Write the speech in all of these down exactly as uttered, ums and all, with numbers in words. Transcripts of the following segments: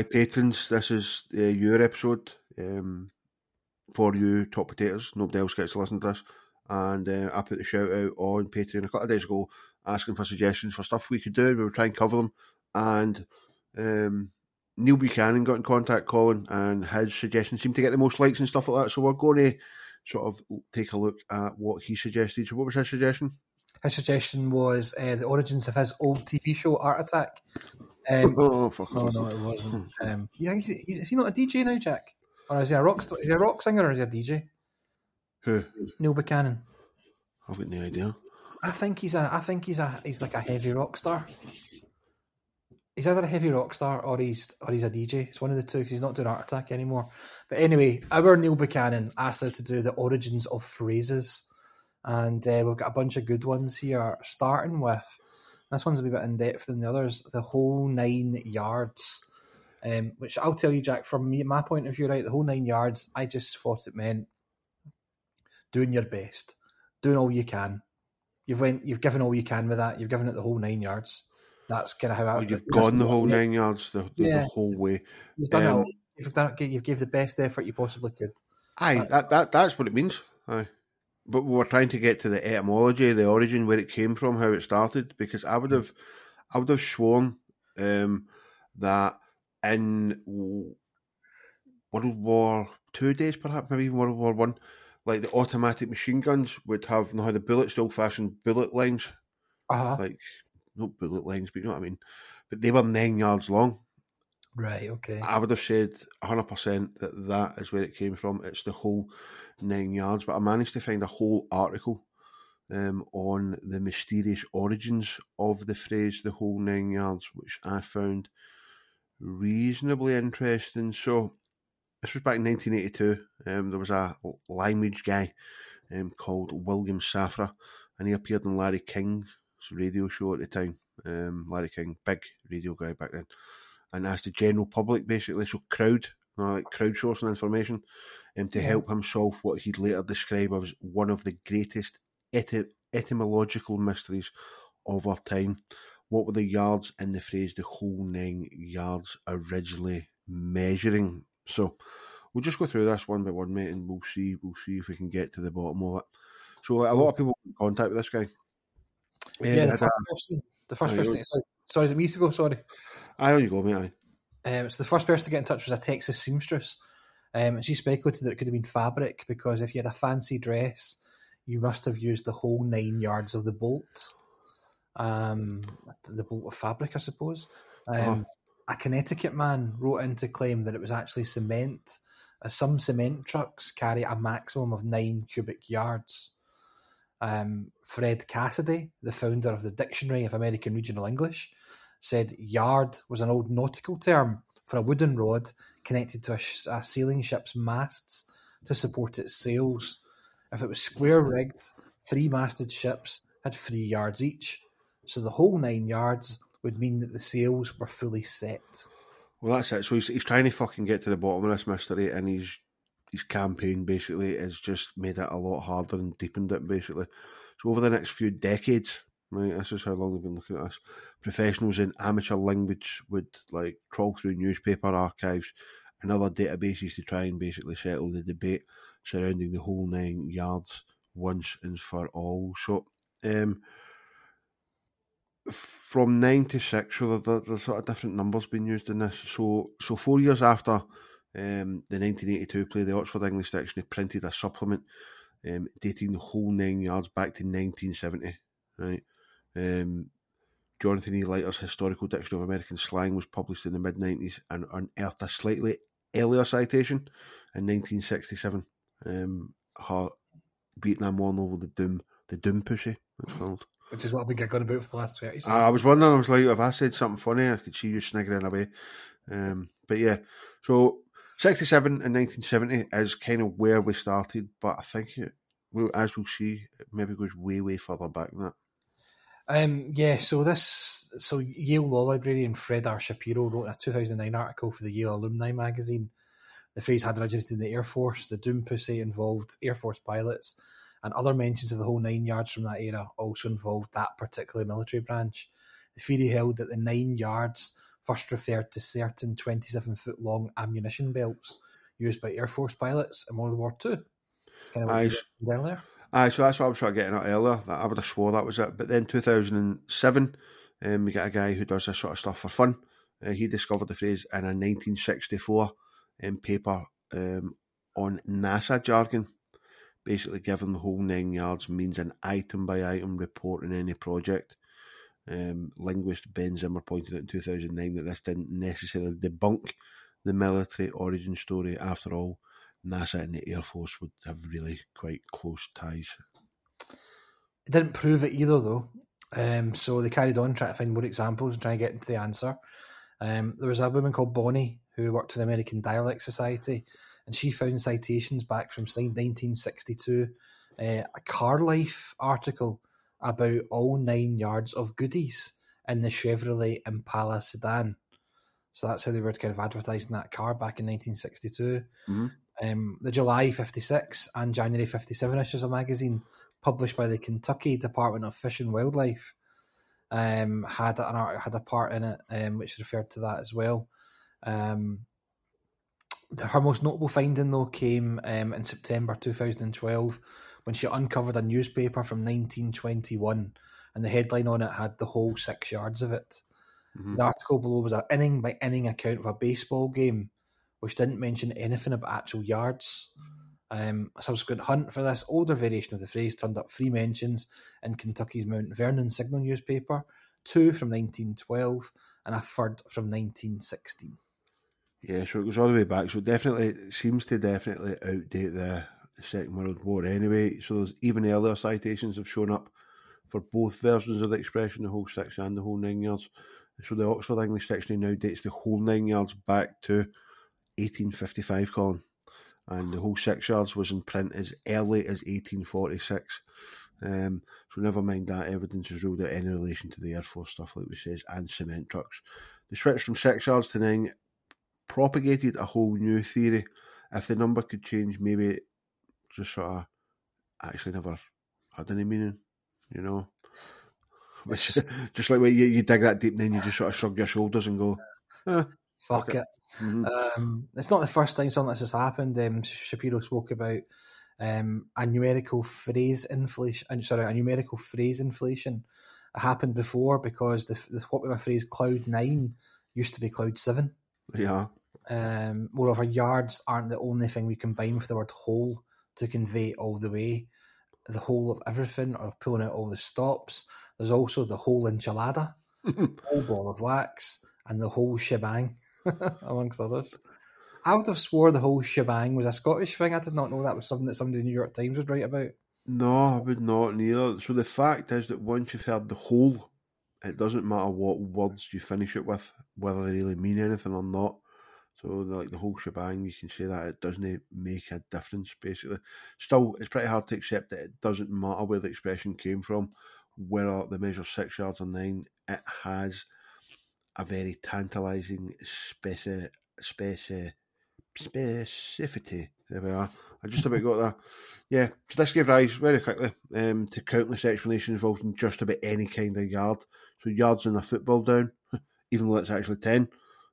Hi patrons, this is uh, your episode um, for you top potatoes. Nobody else gets to listen to this, and uh, I put the shout out on Patreon a couple of days ago asking for suggestions for stuff we could do. We were trying to cover them, and um, Neil Buchanan got in contact, Colin, and his suggestions seemed to get the most likes and stuff like that, so we're going to sort of take a look at what he suggested. So what was his suggestion? His suggestion was uh, the origins of his old T V show, Art Attack. Um, oh, fuck no, no, it wasn't. Um, yeah, he's, he's, is he not a D J now, Jack? Or is he a rock? Is he a rock singer or is he a D J? Who? Neil Buchanan. I've got no idea. I think he's a. I think he's a. He's like a heavy rock star. He's either a heavy rock star or he's or he's a D J. It's one of the two because he's not doing Art Attack anymore. But anyway, our Neil Buchanan asked us to do the origins of phrases. And uh, we've got a bunch of good ones here, starting with, this one's a wee bit in depth than the others, the whole nine yards, um, which I'll tell you, Jack, from me, my point of view, right, the whole nine yards, I just thought it meant doing your best, doing all you can. You've went, you've given all you can with that. You've given it the whole nine yards. That's kind of how I... Oh, you've gone the whole nine yards, the, the, yeah. the whole way. You've done um, it. You've done it. You've gave the best effort you possibly could. Aye, that's, that, that, that's what it means. Aye. But we were trying to get to the etymology, the origin, where it came from, how it started, because I would have, I would have sworn um, that in World War Two days, perhaps, maybe even World War One, like the automatic machine guns would have now the bullets, the old-fashioned bullet lines, uh-huh. like not bullet lines, but you know what I mean. But they were nine yards long. Right, okay. I would have said one hundred percent that that is where it came from. It's the whole nine yards. But I managed to find a whole article um, on the mysterious origins of the phrase, the whole nine yards, which I found reasonably interesting. So this was back in nineteen eighty-two. Um, there was a language guy um, called William Safra, and he appeared on Larry King's radio show at the time. Um, Larry King, big radio guy back then. And asked the general public, basically, so crowd, you know, like crowdsourcing information, um, to help him solve what he'd later describe as one of the greatest ety- etymological mysteries of our time. What were the yards in the phrase "the whole nine yards" originally measuring? So we'll just go through this one by one, mate, and we'll see, we'll see if we can get to the bottom of it. So like, a lot of people in contact with this guy. Um, yeah, the first person. The first person. Right, sorry, sorry, is it me to go? Sorry. Aye, on you go, mate. Aye. Um, so the first person to get in touch was a Texas seamstress. Um, and she speculated that it could have been fabric because if you had a fancy dress, you must have used the whole nine yards of the bolt. Um, the bolt of fabric, I suppose. Um, oh. A Connecticut man wrote in to claim that it was actually cement, as some cement trucks carry a maximum of nine cubic yards. Um, Fred Cassidy, the founder of the Dictionary of American Regional English, said yard was an old nautical term for a wooden rod connected to a, sh- a sailing ship's masts to support its sails. If it was square-rigged, three-masted ships had three yards each, so the whole nine yards would mean that the sails were fully set. Well, that's it. So he's, he's trying to fucking get to the bottom of this mystery, and his his campaign, basically, has just made it a lot harder and deepened it, basically. So over the next few decades... Right, this is how long they've been looking at us. Professionals in amateur language would like trawl through newspaper archives and other databases to try and basically settle the debate surrounding the whole nine yards once and for all. So, um, from nine to six, so there, there's sort of different numbers being used in this. So, so four years after um, the nineteen eighty-two play, the Oxford English Dictionary printed a supplement um, dating the whole nine yards back to nineteen seventy. Right. Um, Jonathan E. Leiter's Historical Dictionary of American Slang was published in the mid-nineties and unearthed a slightly earlier citation in nineteen sixty-seven. Um, her Vietnam War novel, The Doom, The Doom Pussy, it's called. Which is what I've been giggling about for the last thirty seconds. I was wondering, I was like, if I said something funny, I could see you sniggering away. Um, but yeah, so sixty-seven and nineteen seventy is kind of where we started, but I think, it, well, as we'll see, it maybe goes way, way further back than that. Um, yeah, so this, so Yale Law Librarian Fred R. Shapiro wrote a two thousand nine article for the Yale Alumni Magazine. The phrase had originated in the Air Force. The Doom Pussy involved Air Force pilots, and other mentions of the whole nine yards from that era also involved that particular military branch. The theory held that the nine yards first referred to certain twenty-seven-foot-long ammunition belts used by Air Force pilots in World War Two. Kind of aye, earlier. Aye, so that's what I was trying to get at earlier. I would have swore that was it. But then two thousand seven, um, we get a guy who does this sort of stuff for fun. Uh, he discovered the phrase in a nineteen sixty-four um, paper um, on NASA jargon, basically giving the whole nine yards, means an item-by-item report on any project. Um, linguist Ben Zimmer pointed out in two thousand nine that this didn't necessarily debunk the military origin story. After all, NASA and the Air Force would have really quite close ties. It didn't prove it either, though. Um, so they carried on trying to find more examples and trying to get into the answer. Um, there was a woman called Bonnie who worked for the American Dialect Society, and she found citations back from nineteen sixty-two, uh, a Car Life article about all nine yards of goodies in the Chevrolet Impala sedan. So that's how they were kind of advertising that car back in nineteen sixty-two. Mm-hmm. Um, the July fifty-six and January fifty-seven issues of a magazine published by the Kentucky Department of Fish and Wildlife um, had an article, had a part in it um, which referred to that as well. Um, her most notable finding, though, came um, in September two thousand twelve when she uncovered a newspaper from nineteen twenty-one, and the headline on it had the whole six yards of it. Mm-hmm. The article below was an inning-by-inning account of a baseball game, which didn't mention anything about actual yards. Um, a subsequent hunt for this older variation of the phrase turned up three mentions in Kentucky's Mount Vernon Signal newspaper, two from nineteen twelve and a third from nineteen sixteen. Yeah, so it goes all the way back. So definitely, it seems to definitely outdate the Second World War anyway. So there's even earlier citations have shown up for both versions of the expression, the whole six and the whole nine yards. So the Oxford English Dictionary now dates the whole nine yards back to eighteen fifty-five, Colin, and the whole six yards was in print as early as eighteen forty-six. Um, so never mind that evidence has ruled out any relation to the Air Force stuff, like we says, and cement trucks. The switch from six yards to nine propagated a whole new theory. If the number could change, maybe just sort of actually never had any meaning, you know. Which, just like when you, you dig that deep, and then you just sort of shrug your shoulders and go, eh, fuck, fuck it. it. Mm-hmm. Um, it's not the first time something like this has happened. Um, Shapiro spoke about um, a numerical phrase inflation. Sorry, a numerical phrase inflation. It happened before because the, the popular phrase "cloud nine" used to be "cloud seven." Yeah. Um, moreover, yards aren't the only thing we combine with the word "whole" to convey all the way, the whole of everything, or pulling out all the stops. There's also the whole enchilada, the whole ball of wax, and the whole shebang, amongst others. I would have swore the whole shebang was a Scottish thing. I did not know that was something that somebody in the New York Times would write about. No, I would not, neither. So the fact is that once you've heard the whole, it doesn't matter what words you finish it with, whether they really mean anything or not. So like the whole shebang, you can say that it doesn't make a difference, basically. Still, it's pretty hard to accept that it doesn't matter where the expression came from. Whether the measure six yards or nine, it has a very tantalising speci- speci- specificity. There we are. I just about got that. Yeah, so this gave rise very quickly um, to countless explanations involving just about any kind of yard. So yards in a football down, even though it's actually ten.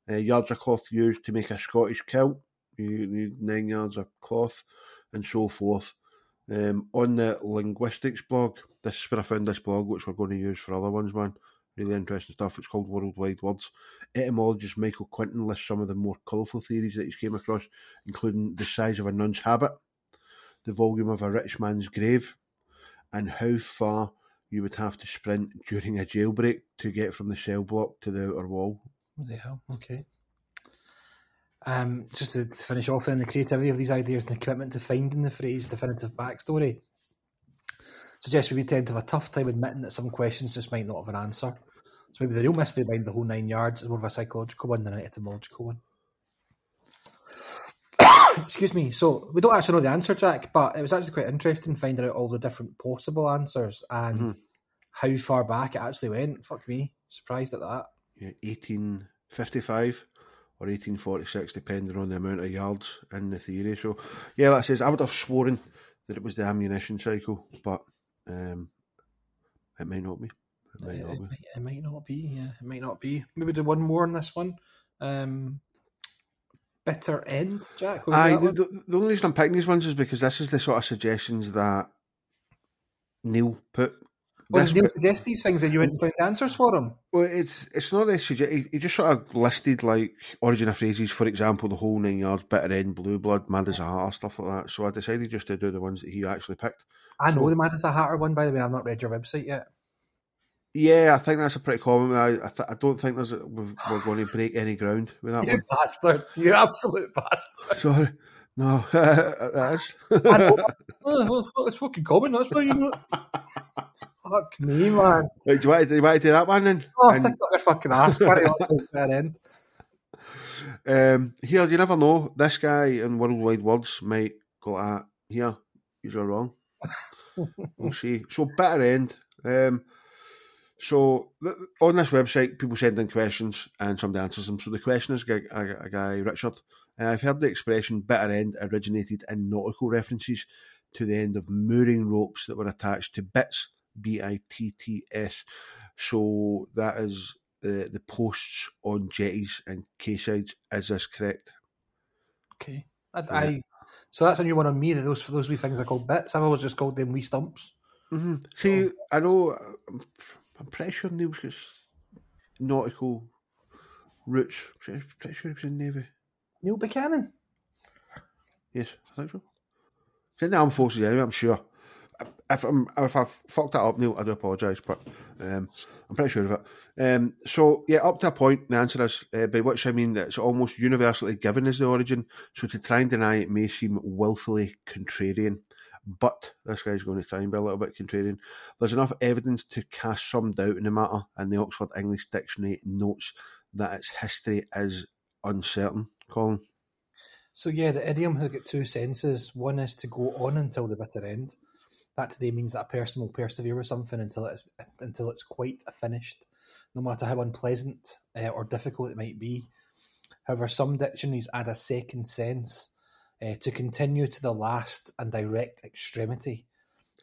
Uh, yards of cloth used to make a Scottish kilt. You need nine yards of cloth and so forth. Um, on the linguistics blog, this is where I found this blog, which we're going to use for other ones, man. Really interesting stuff. It's called World Wide Words. Etymologist Michael Quinton lists some of the more colourful theories that he's came across, including the size of a nun's habit, the volume of a rich man's grave, and how far you would have to sprint during a jailbreak to get from the cell block to the outer wall. What the hell? Okay. Um, just to finish off on the creativity of these ideas and the commitment to finding the phrase definitive backstory suggests we tend to have a tough time admitting that some questions just might not have an answer. So maybe the real mystery behind the whole nine yards is more of a psychological one than an etymological one. Excuse me. So we don't actually know the answer, Jack, but it was actually quite interesting finding out all the different possible answers and mm-hmm. how far back it actually went. Fuck me. Surprised at that. Yeah, eighteen fifty-five. Or eighteen forty-six, depending on the amount of yards in the theory. So, yeah, that says I would have sworn that it was the ammunition cycle, but um, it may not be. It might, not it, might, it might not be. Yeah, it might not be. Maybe do one more on this one. Um, bitter end, Jack. Aye, the, the, the only reason I'm picking these ones is because this is the sort of suggestions that Neil put. Well, Neil bit, suggest these things and you went and found answers for them. Well, it's it's not that suggest. He, he just sort of listed like origin of phrases, for example, the whole nine yards, bitter end, blue blood, mad as a hatter, stuff like that. So I decided just to do the ones that he actually picked. I know so, the mad as a hatter one, by the way. I've not read your website yet. Yeah, I think that's a pretty common. I I, th- I don't think there's a, we've, we're going to break any ground with that you one. You bastard! You absolute bastard! Sorry, no, that is. I know. It's fucking common. That's why you know. Fuck me, man. Right, do you want to do, you want to do that one then? Oh, and... stick up your fucking ass. um, here, you never know. This guy in World Wide Words might go like that. Here, you're wrong. We'll see. So, bitter end. Um, so, th- on this website, people send in questions and somebody answers them. So, the question is a, a, a guy, Richard. Uh, I've heard the expression bitter end originated in nautical references to the end of mooring ropes that were attached to bits. B I T T S. So that is uh, the posts on jetties and quaysides. Is this correct? Okay. I, yeah. I, so that's a new one on me. That those those wee things are called bits. I've always just called them wee stumps. Mm-hmm. See, so, I know, I'm, I'm pretty sure Neil's got nautical roots. I'm pretty sure he was in the Navy. Neil Buchanan? Yes, I think so. He's in the Armed Forces anyway, I'm sure. If I'm, if I've fucked that up, Neil, I do apologise, but um, I'm pretty sure of it. Um, so, yeah, up to a point, the answer is, uh, by which I mean that it's almost universally given as the origin, so to try and deny it may seem willfully contrarian, but this guy's going to try and be a little bit contrarian. There's enough evidence to cast some doubt in the matter, and the Oxford English Dictionary notes that its history is uncertain, Colin. So, yeah, the idiom has got two senses. One is to go on until the bitter end. That today means that a person will persevere with something until it's until it's quite finished, no matter how unpleasant uh, or difficult it might be. However, some dictionaries add a second sense uh, to continue to the last and direct extremity,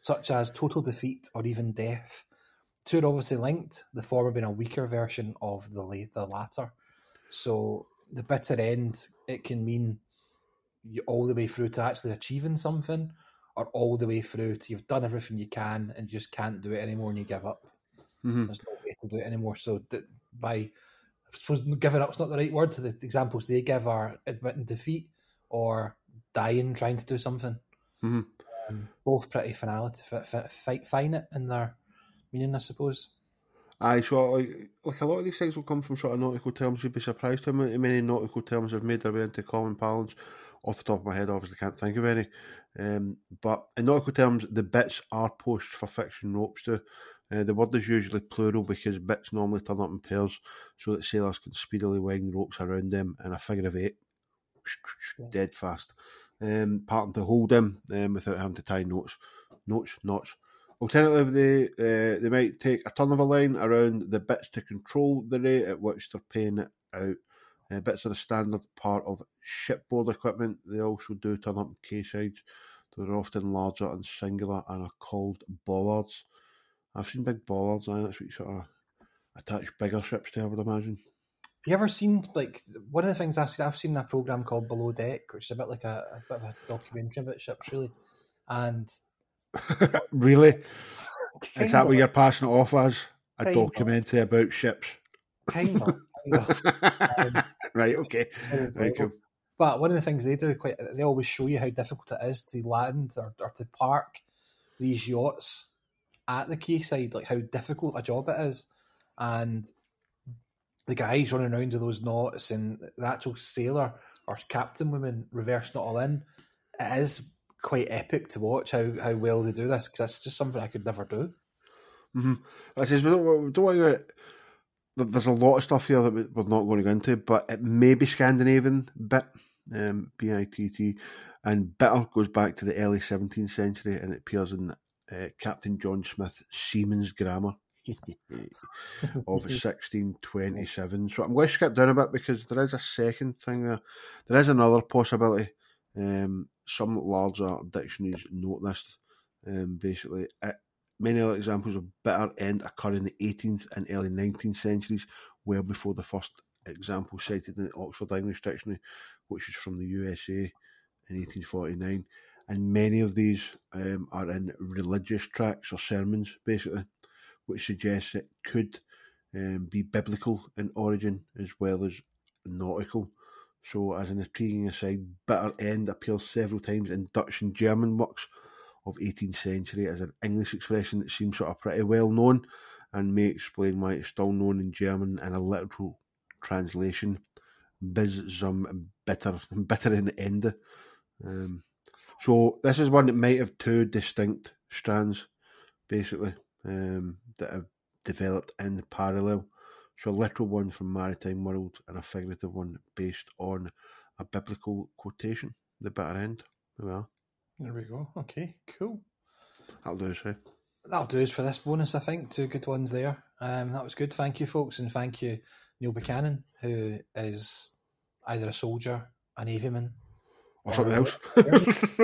such as total defeat or even death. Two are obviously linked, the former being a weaker version of the la- the latter. So the bitter end, it can mean you all the way through to actually achieving something, or all the way through to you've done everything you can and you just can't do it anymore and you give up. Mm-hmm. There's no way to do it anymore. So by, I suppose giving up's not the right word. The examples they give are admitting defeat or dying trying to do something. Mm-hmm. Um, both pretty finality, finite fin- in their meaning, I suppose. Aye, so like, like a lot of these things will come from sort of nautical terms. You'd be surprised how many nautical terms have made their way into common parlance. Off the top of my head, obviously can't think of any. Um, but in nautical terms, the bits are posts for fixing ropes to. Uh, the word is usually plural because bits normally turn up in pairs so that sailors can speedily wind ropes around them in a figure of eight, dead fast, um, parting to hold them um, without having to tie knots, knots, knots. Alternatively, they, uh, they might take a turn of a line around the bits to control the rate at which they're paying it out. Uh, bits are a standard part of shipboard equipment. They also do turn up in quaysides. They're often larger and singular and are called bollards. I've seen big bollards. I That's what you sort of attach bigger ships to, I would imagine. Have you ever seen, like, one of the things I've seen, I've seen a programme called Below Deck, which is a bit like a, a bit of a documentary about ships, really. And... really? Is that what you're passing it off as? A documentary of. About ships? Kind of. um, right, okay. Right, cool. But one of the things they do, quite they always show you how difficult it is to land or, or to park these yachts at the quayside, like how difficult a job it is. And the guys running around with those knots and the actual sailor or captain women reversing it all in, it is quite epic to watch how, how well they do this, because that's just something I could never do. Mm-hmm. I says, we don't, we don't want to... There's a lot of stuff here that we're not going to go into, but it may be Scandinavian, bit, um, B I T T, and bitter goes back to the early seventeenth century, and it appears in uh, Captain John Smith's Seaman's Grammar of sixteen twenty-seven. So I'm going to skip down a bit because there is a second thing there. There is another possibility. Um, some larger dictionaries note this, um, basically. It Many other examples of bitter end occur in the eighteenth and early nineteenth centuries, well before the first example cited in the Oxford English Dictionary, which is from the U S A in eighteen forty-nine. And many of these um, are in religious tracts or sermons, basically, which suggests it could um, be biblical in origin as well as nautical. So, as an intriguing aside, bitter end appears several times in Dutch and German works of eighteenth century as an English expression that seems sort of pretty well known and may explain why it's still known in German in a literal translation. Bis zum bitter, bitteren Ende. Um, so this is one that might have two distinct strands, basically, um, that have developed in parallel. So a literal one from Maritime World and a figurative one based on a biblical quotation, the bitter end. Well, there we go. Okay, cool. That'll do us, eh? That'll do us for this bonus, I think. Two good ones there. Um, that was good. Thank you, folks, and thank you, Neil Buchanan, who is either a soldier, a navyman, or, or something else, else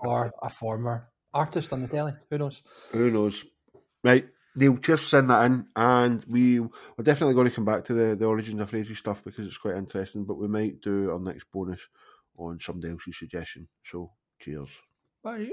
or a former artist on the telly. Who knows? Who knows? Right, Neil, just send that in, and we we're definitely going to come back to the the origins of phrasey stuff because it's quite interesting. But we might do our next bonus on somebody else's suggestion. So. Cheers. Bye.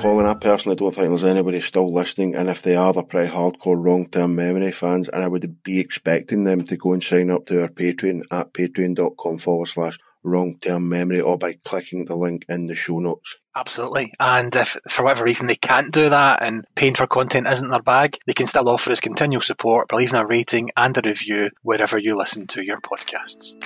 Colin, I personally don't think there's anybody still listening, and if they are, they're pretty hardcore Wrong Term Memory fans, and I would be expecting them to go and sign up to our Patreon at patreon.com forward slash Wrong Term Memory, or by clicking the link in the show notes. Absolutely. And if for whatever reason they can't do that and paying for content isn't their bag, they can still offer us continual support by leaving a rating and a review wherever you listen to your podcasts.